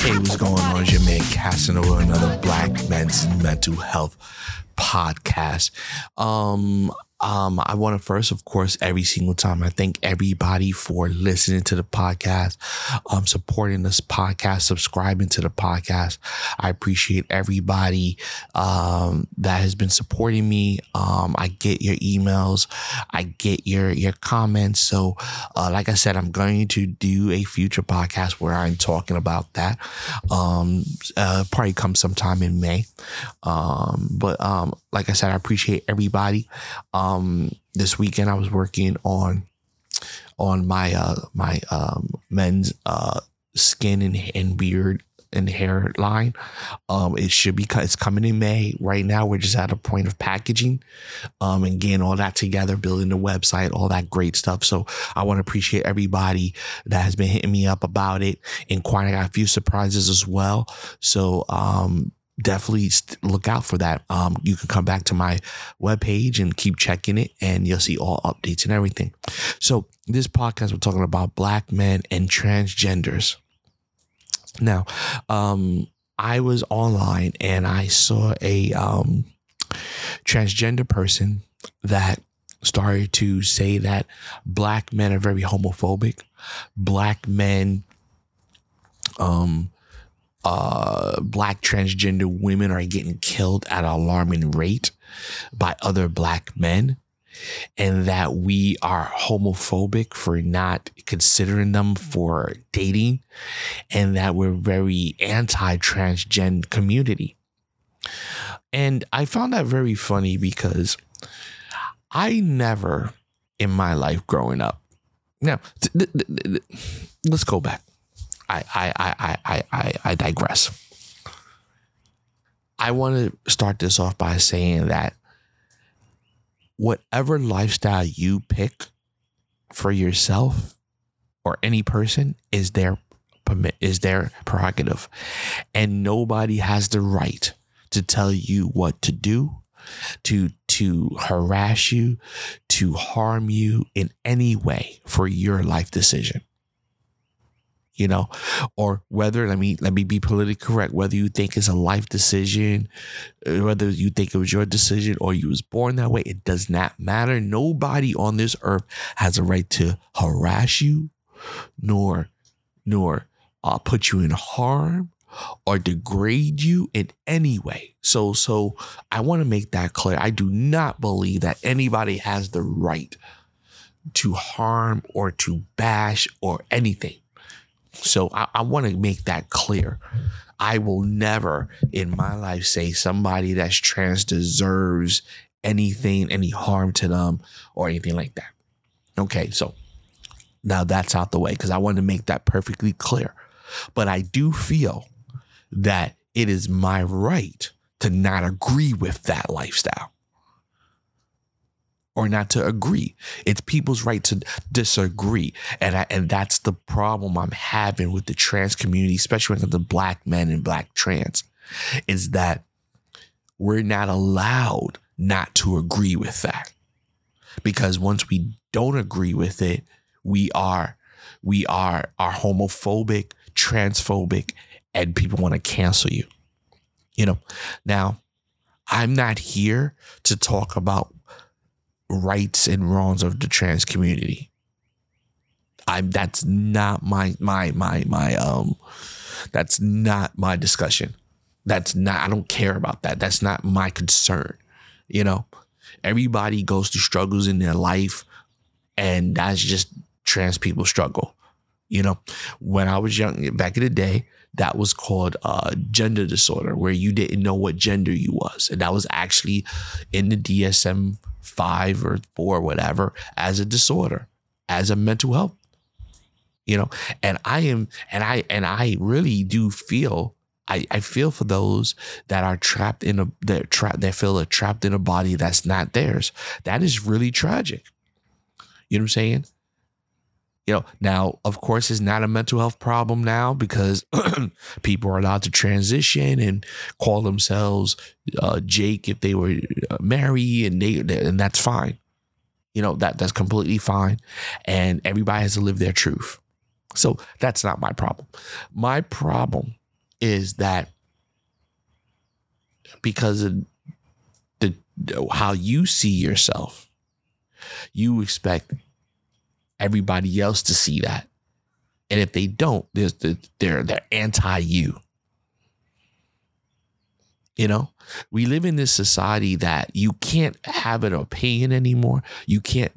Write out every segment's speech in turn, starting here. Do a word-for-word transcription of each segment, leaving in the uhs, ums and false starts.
Hey, what's going on? It's your man Casanova, another Black Men's Mental Health Podcast. Um, um, I want to first, of course, every single time, I thank everybody for listening to the podcast, um, supporting this podcast, subscribing to the podcast. I appreciate everybody um, that has been supporting me. Um, I get your emails, I get your your comments. So, uh, like I said, I'm going to do a future podcast where I'm talking about that. Um, uh, probably come sometime in May. Um, but um, like I said, I appreciate everybody. Um, Um, this weekend I was working on on my uh, my um, men's uh, skin and, and beard and hair line. Um, it should be it's coming in May. Right now we're just at a point of packaging um, and getting all that together, building the website, all that great stuff. So I want to appreciate everybody that has been hitting me up about it. And quite got a few surprises as well. So. Um, Definitely look out for that. Um, you can come back to my webpage and keep checking it, and you'll see all updates and everything. So this podcast, we're talking about Black men and transgenders. Now, um, I was online and I saw a um, transgender person that started to say that Black men are very homophobic. Black men, um, Uh, black transgender women are getting killed at an alarming rate by other Black men, and that we are homophobic for not considering them for dating, and that we're very anti-transgender community. And I found that very funny because I never in my life growing up. Now, th- th- th- th- let's go back. I I I I I I digress. I want to start this off by saying that whatever lifestyle you pick for yourself or any person is their permit is their prerogative, and nobody has the right to tell you what to do, to to harass you, to harm you in any way for your life decision. You know, or whether let me let me be politically correct, whether you think it's a life decision, whether you think it was your decision or you was born that way, it does not matter. Nobody on this earth has a right to harass you, nor nor uh, put you in harm or degrade you in any way. So so I want to make that clear. I do not believe that anybody has the right to harm or to bash or anything. So I, I want to make that clear. I will never in my life say somebody that's trans deserves anything, any harm to them or anything like that. Okay, so now that's out the way because I want to make that perfectly clear. But I do feel that it is my right to not agree with that lifestyle or not to agree. It's people's right to disagree. And I, and that's the problem I'm having with the trans community, especially with the Black men and Black trans, is that we're not allowed not to agree with that. Because once we don't agree with it, we are, we are, are homophobic, transphobic, and people want to cancel you. You know, now I'm not here to talk about rights and wrongs of the trans community. I'm that's not my my my my um that's not my discussion. That's not I don't care about that. That's not my concern. You know, everybody goes through struggles in their life, and that's just trans people struggle. You know, when I was young back in the day, that was called uh, gender disorder, where you didn't know what gender you was. And that was actually in the D S M five or four or whatever as a disorder, as a mental health, you know. And I am and I and I really do feel I, I feel for those that are trapped in a, they're trapped, they feel they're trapped in a body that's not theirs. That is really tragic. You know what I'm saying? You know, now, of course, it's not a mental health problem now because people are allowed to transition and call themselves uh, Jake if they were married, and they, and that's fine. You know, that that's completely fine. And everybody has to live their truth. So that's not my problem. My problem is that because of the how you see yourself, you expect everybody else to see that, and if they don't, there's the, they're they're anti you. You know, we live in this society that you can't have an opinion anymore. You can't.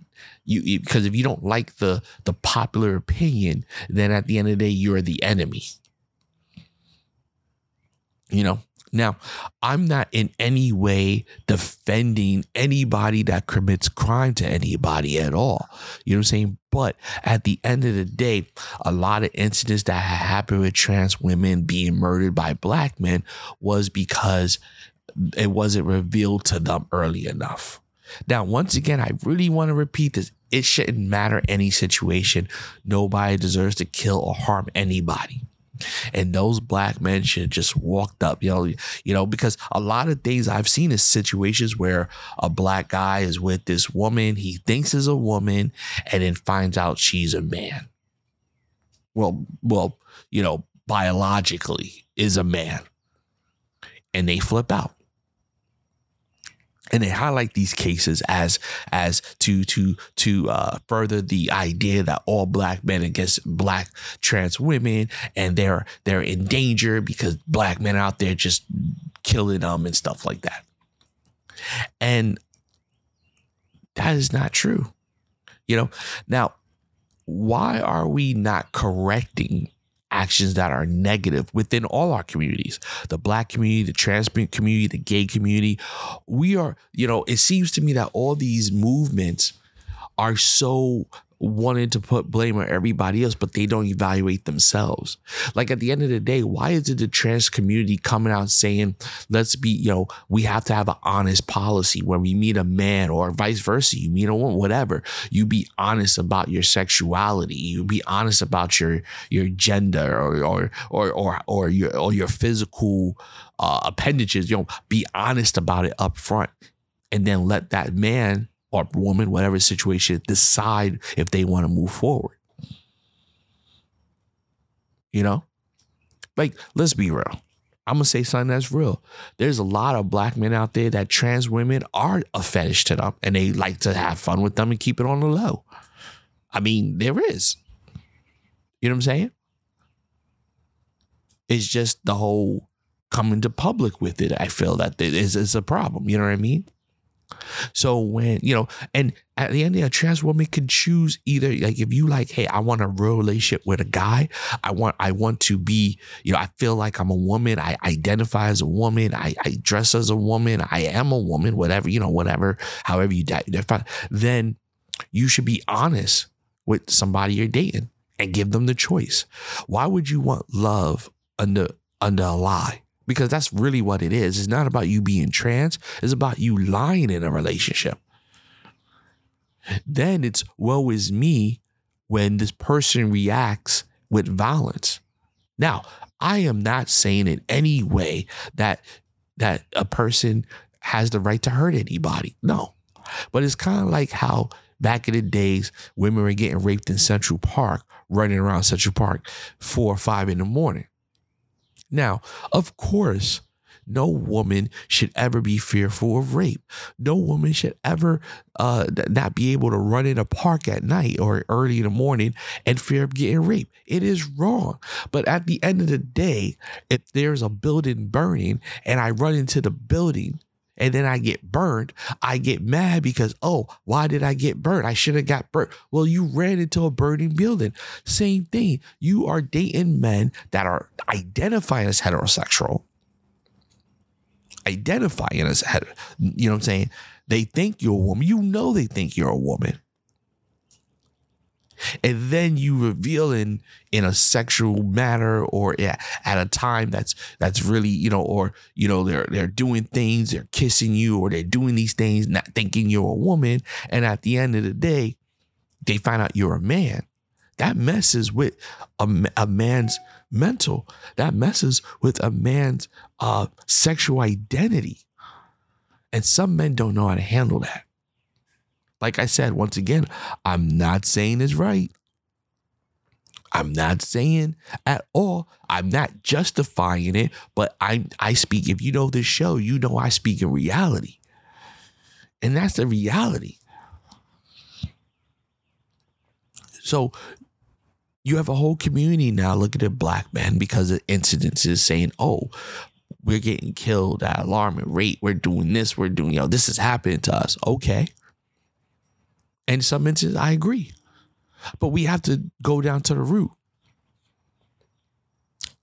You because if you don't like the the popular opinion, then at the end of the day, you're the enemy. You know, now I'm not in any way defending anybody that commits crime to anybody at all. You know what I'm saying? But at the end of the day, a lot of incidents that happened with trans women being murdered by black men was because it wasn't revealed to them early enough. Now, once again, I really want to repeat this. It shouldn't matter any situation. Nobody deserves to kill or harm anybody. And those black men should have just walked up, you know, you know, because a lot of things I've seen is situations where a black guy is with this woman he thinks is a woman and then finds out she's a man. Well, well, you know, biologically is a man, and they flip out. And they highlight these cases as as to to to uh, further the idea that all black men against black trans women, and they're they're in danger because black men out there just killing them and stuff like that. And that is not true. You know, now, why are we not correcting actions that are negative within all our communities, the black community, the trans community, the gay community? We are, you know, it seems to me that all these movements are so wanting to put blame on everybody else, but they don't evaluate themselves. Like at the end of the day, why is it the trans community coming out saying, let's be, you know, we have to have an honest policy when we meet a man, or vice versa, you meet a woman, whatever. You be honest about your sexuality. You be honest about your your gender or or or or, or your or your physical uh, appendages. You know, be honest about it up front, and then let that man or woman, whatever situation, decide if they want to move forward. You know, like, let's be real. I'm going to say something that's real. There's a lot of black men out there that trans women are a fetish to them, and they like to have fun with them and keep it on the low. I mean, there is. You know what I'm saying? It's just the whole coming to public with it. I feel that is is a problem. You know what I mean? So when, you know, and at the end of the day, a trans woman could choose either, like, if you like, hey, I want a real relationship with a guy. I want, I want to be, you know, I feel like I'm a woman. I identify as a woman. I, I dress as a woman. I am a woman, whatever, you know, whatever, however you identify. Then you should be honest with somebody you're dating and give them the choice. Why would you want love under, under a lie? Because that's really what it is. It's not about you being trans. It's about you lying in a relationship. Then it's woe is me when this person reacts with violence. Now, I am not saying in any way that that a person has the right to hurt anybody. No. But it's kind of like how back in the days, women were getting raped in Central Park, running around Central Park four or five in the morning. Now, of course, no woman should ever be fearful of rape. No woman should ever uh, not be able to run in a park at night or early in the morning and fear of getting raped. It is wrong. But at the end of the day, if there's a building burning and I run into the building and then I get burned, I get mad because, oh, why did I get burned? I should have got burnt. Well, you ran into a burning building. Same thing. You are dating men that are identifying as heterosexual. Identifying as, heter- you know what I'm saying? They think you're a woman. You know they think you're a woman. And then you revealing in a sexual manner or at a time that's that's really, you know, or, you know, they're they're doing things, they're kissing you or they're doing these things, not thinking you're a woman. And at the end of the day, they find out you're a man. That messes with a, a man's mental. That messes with a man's uh, sexual identity. And some men don't know how to handle that. Like I said, once again, I'm not saying it's right. I'm not saying at all. I'm not justifying it, but I I speak. If you know this show, you know I speak in reality. And that's the reality. So you have a whole community now looking at black men because of incidences saying, oh, we're getting killed at alarming rate. We're doing this. We're doing, you know, this is happening to us. Okay. In some instances, I agree. But we have to go down to the root.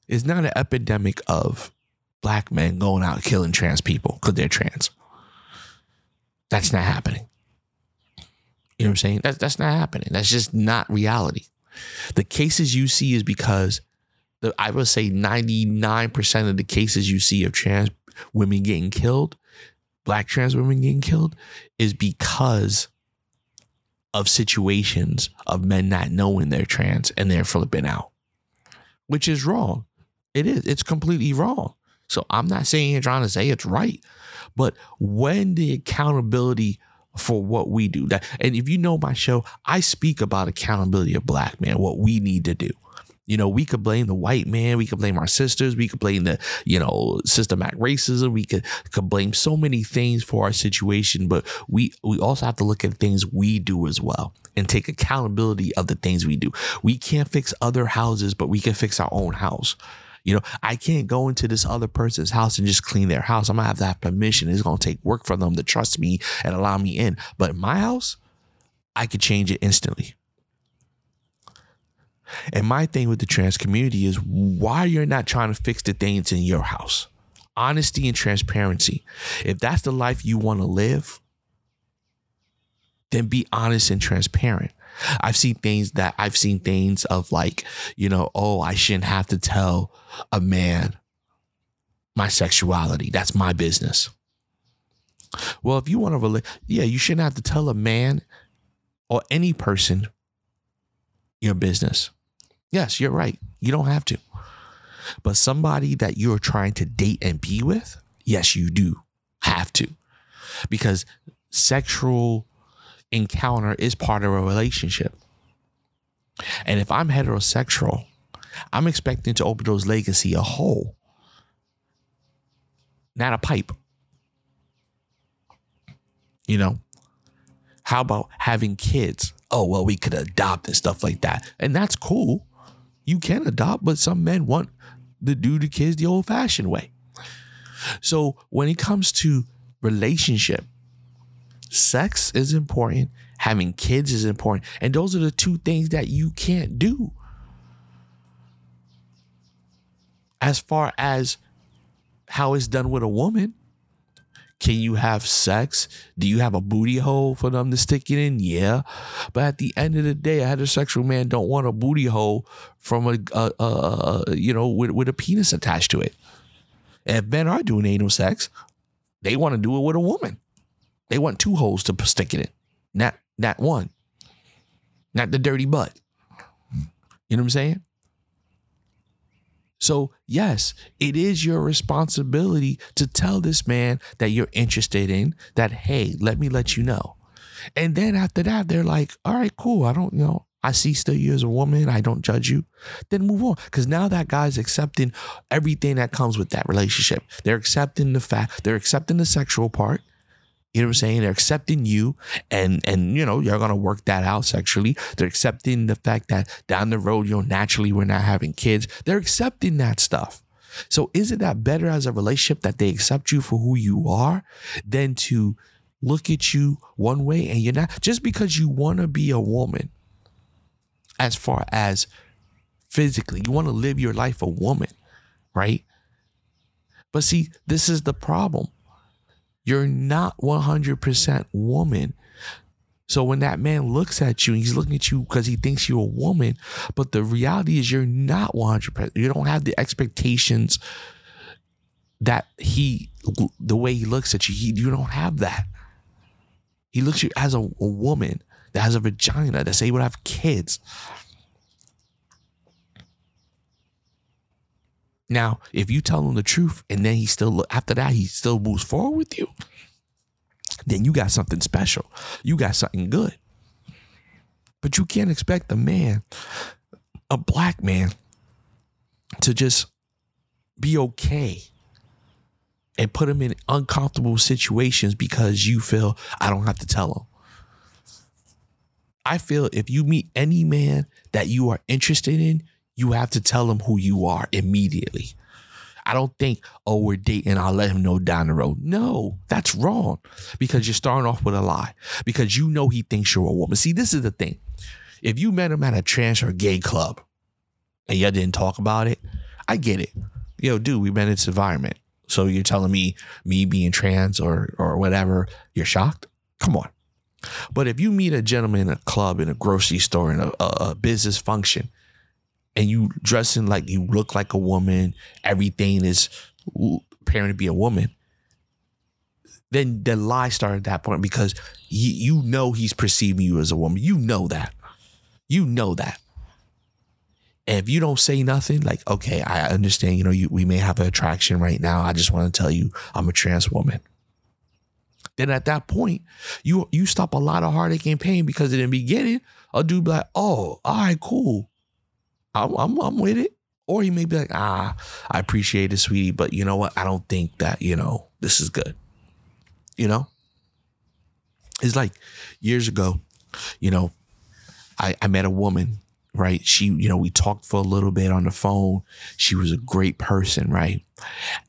It's not an epidemic of black men going out killing trans people because they're trans. That's not happening. You know what I'm saying? That's, that's not happening. That's just not reality. The cases you see is because the, I would say ninety-nine percent of the cases you see of trans women getting killed, black trans women getting killed, is because of situations of men not knowing they're trans and they're flipping out, which is wrong. It is. It's completely wrong. So I'm not saying and trying to say it's right, but when the accountability for what we do that, and if you know my show, I speak about accountability of black men, what we need to do. You know, we could blame the white man. We could blame our sisters. We could blame the, you know, systematic racism. We could, could blame so many things for our situation. But we we also have to look at things we do as well and take accountability of the things we do. We can't fix other houses, but we can fix our own house. You know, I can't go into this other person's house and just clean their house. I'm going to have to have permission. It's going to take work for them to trust me and allow me in. But in my house, I could change it instantly. And my thing with the trans community is why you're not trying to fix the things in your house. Honesty and transparency. If that's the life you want to live, then be honest and transparent. I've seen things that I've seen things of like, you know, oh, I shouldn't have to tell a man my sexuality. That's my business. Well, if you want to relate, yeah, you shouldn't have to tell a man or any person your business. Yes, you're right. You don't have to. But somebody that you're trying to date and be with, yes, you do have to. Because sexual encounter is part of a relationship. And if I'm heterosexual, I'm expecting to open those legs, a hole, not a pipe. You know, how about having kids? Oh, well, we could adopt and stuff like that. And that's cool. You can adopt, but some men want to do the kids the old fashioned way. So when it comes to relationship, sex is important. Having kids is important. And those are the two things that you can't do. As far as how it's done with a woman, can you have sex? Do you have a booty hole for them to stick it in? Yeah. But at the end of the day, a heterosexual man don't want a booty hole from a, a, a, a you know, with, with a penis attached to it. And if men are doing anal sex, they want to do it with a woman. They want two holes to stick it in, not, not one, not the dirty butt. You know what I'm saying? So, yes, it is your responsibility to tell this man that you're interested in that, hey, let me let you know. And then after that, they're like, all right, cool. I don't, you know, I see still you as a woman. I don't judge you. Then move on. Because now that guy's accepting everything that comes with that relationship. They're accepting the fact. They're accepting the sexual part. You know what I'm saying? They're accepting you and, and you know, you're going to work that out sexually. They're accepting the fact that down the road, you know, naturally we're not having kids. They're accepting that stuff. So isn't that better as a relationship that they accept you for who you are than to look at you one way and you're not? Just because you want to be a woman as far as physically, you want to live your life a woman, right? But see, this is the problem. You're not one hundred percent woman. So when that man looks at you and he's looking at you because he thinks you're a woman, but the reality is you're not one hundred percent. You don't have the expectations that he, the way he looks at you, he, you don't have that. He looks at you as a, a woman that has a vagina, that's able to have kids. Now, if you tell him the truth and then he still, after that, he still moves forward with you, then you got something special. You got something good. But you can't expect a man, a black man, to just be okay and put him in uncomfortable situations because you feel, I don't have to tell him. I feel if you meet any man that you are interested in, you have to tell him who you are immediately. I don't think, oh, we're dating, I'll let him know down the road. No, that's wrong, because you're starting off with a lie, because you know he thinks you're a woman. See, this is the thing. If you met him at a trans or gay club and y'all didn't talk about it, I get it. Yo, dude, we met in this environment. So you're telling me, me being trans or or whatever, you're shocked? Come on. But if you meet a gentleman in a club, in a grocery store, in a, a, a business function, and you dressing like you look like a woman, everything is appearing to be a woman, then the lie started at that point, because you, you know he's perceiving you as a woman. You know that. You know that. And if you don't say nothing, like, okay, I understand, you know, you, we may have an attraction right now. I just want to tell you I'm a trans woman. Then at that point, you you stop a lot of heartache and pain, because in the beginning, a dude be like, oh, all right, cool. I'm, I'm I'm with it. Or he may be like, ah, I appreciate it, sweetie, but you know what? I don't think that, you know, this is good. You know? It's like years ago, you know, I, I met a woman, right? She, you know, we talked for a little bit on the phone. She was a great person, right?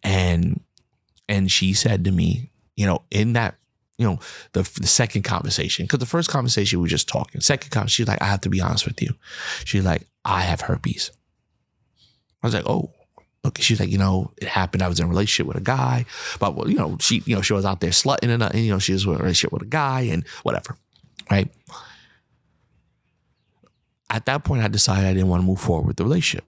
And and she said to me, you know, in that, you know, the, the second conversation, because the first conversation we were just talking. Second conversation, she's like, I have to be honest with you. She's like, I have herpes. I was like, oh, okay. She's like, you know, it happened. I was in a relationship with a guy, but well, you know, she, you know, she was out there slutting and, and you know, she was in a relationship with a guy and whatever, right? At that point, I decided I didn't want to move forward with the relationship.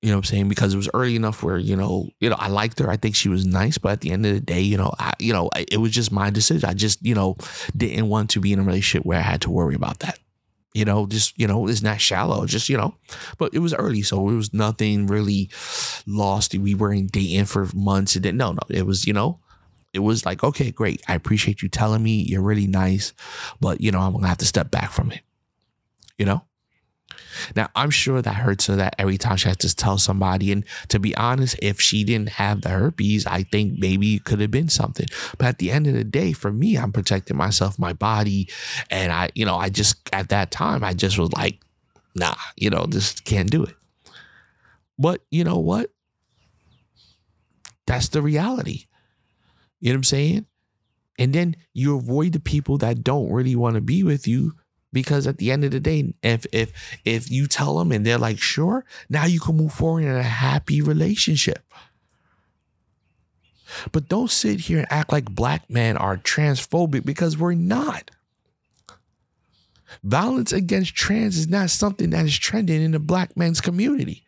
You know what I'm saying? Because it was early enough where, you know, you know, I liked her. I think she was nice, but at the end of the day, you know, I, you know, it was just my decision. I just, you know, didn't want to be in a relationship where I had to worry about that. You know, just, you know, it's not shallow, just, you know, but it was early. So it was nothing really lost. We weren't dating for months. It didn't, no, no, it was, you know, it was like, okay, great. I appreciate you telling me, you're really nice, but you know, I'm going to have to step back from it, you know? Now, I'm sure that hurts her that every time she has to tell somebody. And to be honest, if she didn't have the herpes, I think maybe it could have been something. But at the end of the day, for me, I'm protecting myself, my body. And I, you know, I just, at that time, I just was like, nah, you know, just can't do it. But you know what? That's the reality. You know what I'm saying? And then you avoid the people that don't really want to be with you. Because at the end of the day, if if if you tell them and they're like, sure, now you can move forward in a happy relationship. But don't sit here and act like black men are transphobic, because we're not. Violence against trans is not something that is trending in the black men's community.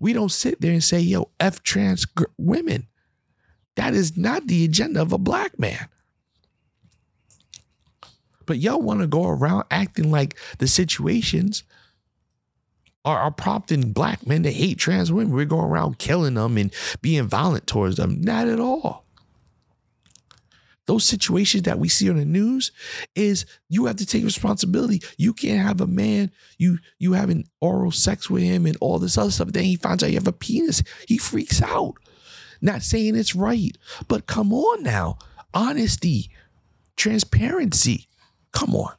We don't sit there and say, yo, F trans gr- women. That is not the agenda of a black man. But y'all want to go around acting like the situations are, are prompting black men to hate trans women. We're going around killing them and being violent towards them. Not at all. Those situations that we see on the news is you have to take responsibility. You can't have a man, you you having oral sex with him and all this other stuff. Then he finds out you have a penis. He freaks out. Not saying it's right, but come on now. Honesty, transparency. Come on.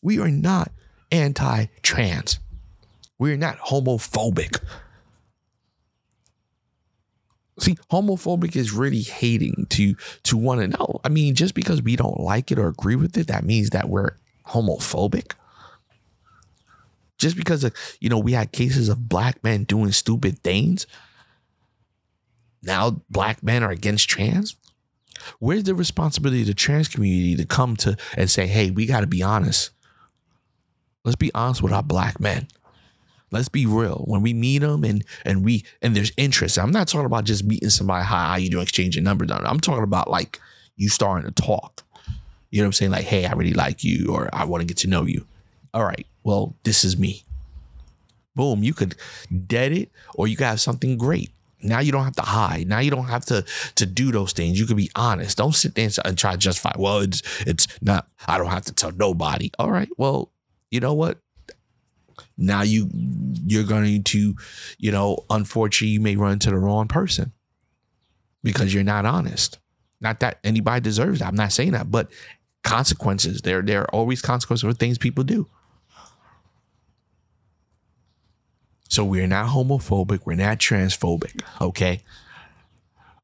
We are not anti-trans. We are not homophobic. See, homophobic is really hating to to want to know. I mean, just because we don't like it or agree with it, that means that we're homophobic. Just because, of, you know, we had cases of black men doing stupid things. Now black men are against trans. Where's the responsibility of the trans community to come to and say, hey, we got to be honest. Let's be honest with our black men. Let's be real. When we meet them and and we and there's interest. I'm not talking about just meeting somebody. Hi, how you doing? Exchanging numbers. I'm talking about like you starting to talk. You know what I'm saying? Like, hey, I really like you, or I want to get to know you. All right. Well, this is me. Boom. You could dead it, or you could have something great. Now you don't have to hide. Now you don't have to to do those things. You could be honest. Don't sit there and try to justify. Well, it's it's not. I don't have to tell nobody. All right. Well, you know what? Now you you're going to, you know, unfortunately, you may run into the wrong person because you're not honest. Not that anybody deserves that. I'm not saying that, but consequences. There there are always consequences for things people do. So we're not homophobic. We're not transphobic. Okay.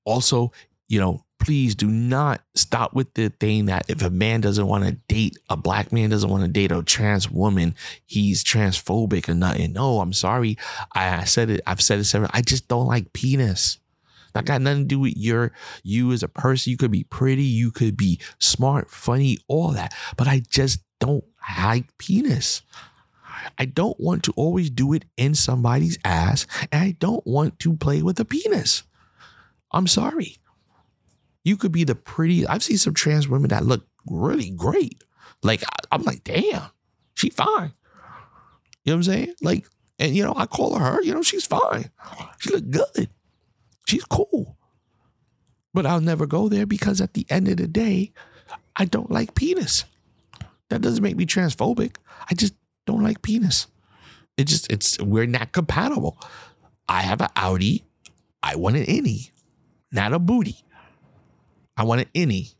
Also, you know, please do not stop with the thing that if a man doesn't want to date, a black man doesn't want to date a trans woman, he's transphobic or nothing. No, I'm sorry. I, I said it. I've said it several. I just don't like penis. That got nothing to do with your, you as a person. You could be pretty. You could be smart, funny, all that. But I just don't like penis. I don't want to always do it in somebody's ass, and I don't want to play with a penis. I'm sorry. You could be the pretty. I've seen some trans women that look really great. Like, I'm like, damn, she fine. You know what I'm saying? Like, and you know, I call her, her, you know, she's fine. She look good. She's cool. But I'll never go there because at the end of the day, I don't like penis. That doesn't make me transphobic. I just don't like penis. It just, it's, we're not compatible. I have an Audi. I want an innie, not a booty. I want an innie,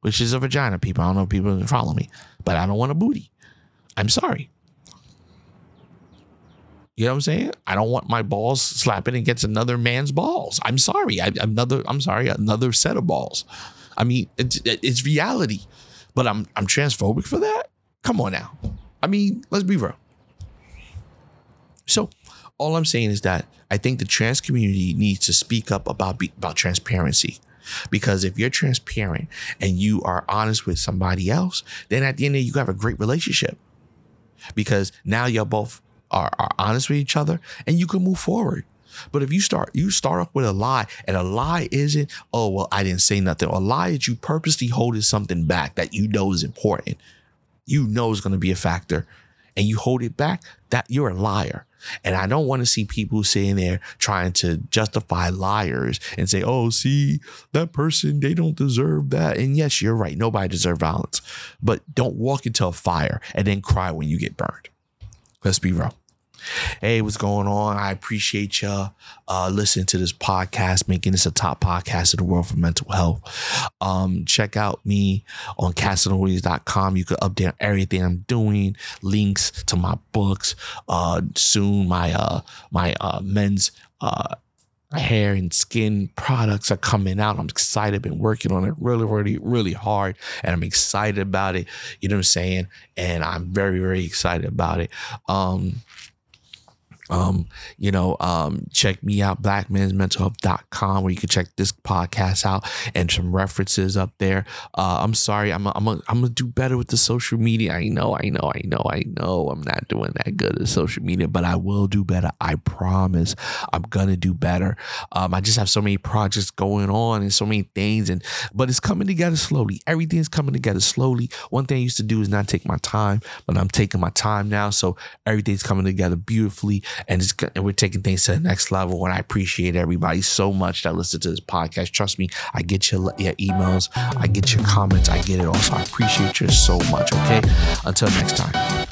which is a vagina, people. I don't know if people follow me, but I don't want a booty. I'm sorry. You know what I'm saying? I don't want my balls slapping against another man's balls. I'm sorry. I, another, I'm sorry. Another set of balls. I mean, it's, it's reality, but I'm, I'm transphobic for that. Come on now. I mean, let's be real. So all I'm saying is that I think the trans community needs to speak up about, about transparency, because if you're transparent and you are honest with somebody else, then at the end of the day, you have a great relationship because now you're both are, are honest with each other and you can move forward. But if you start, you start off with a lie, and a lie isn't, oh, well, I didn't say nothing. A lie is you purposely holding something back that you know is important. You know is going to be a factor, and you hold it back, that you're a liar. And I don't want to see people sitting there trying to justify liars and say, oh, see, that person, they don't deserve that. And yes, you're right. Nobody deserves violence, but don't walk into a fire and then cry when you get burned. Let's be real. Hey, what's going on? I appreciate y'all uh, listening to this podcast, making this a top podcast in the world for mental health. Um, check out me on Casanova Williams dot com. You can update everything I'm doing, links to my books, uh, soon my uh, my uh, men's uh, hair and skin products are coming out. I'm excited. I've been working on it really, really, really hard, and I'm excited about it. You know what I'm saying? And I'm very, very excited about it. Um Um, you know, um, check me out, black men's mental health dot com, where you can check this podcast out and some references up there. Uh, I'm sorry. I'm, I'm, I'm going to do better with the social media. I know, I know, I know, I know I'm not doing that good at social media, but I will do better. I promise I'm going to do better. Um, I just have so many projects going on and so many things, and, but it's coming together slowly. Everything's coming together slowly. One thing I used to do is not take my time, but I'm taking my time now. So everything's coming together beautifully. And, it's, and we're taking things to the next level. And I appreciate everybody so much that listens to this podcast. Trust me, I get your, your emails, I get your comments, I get it all. So I appreciate you so much. Okay. Until next time.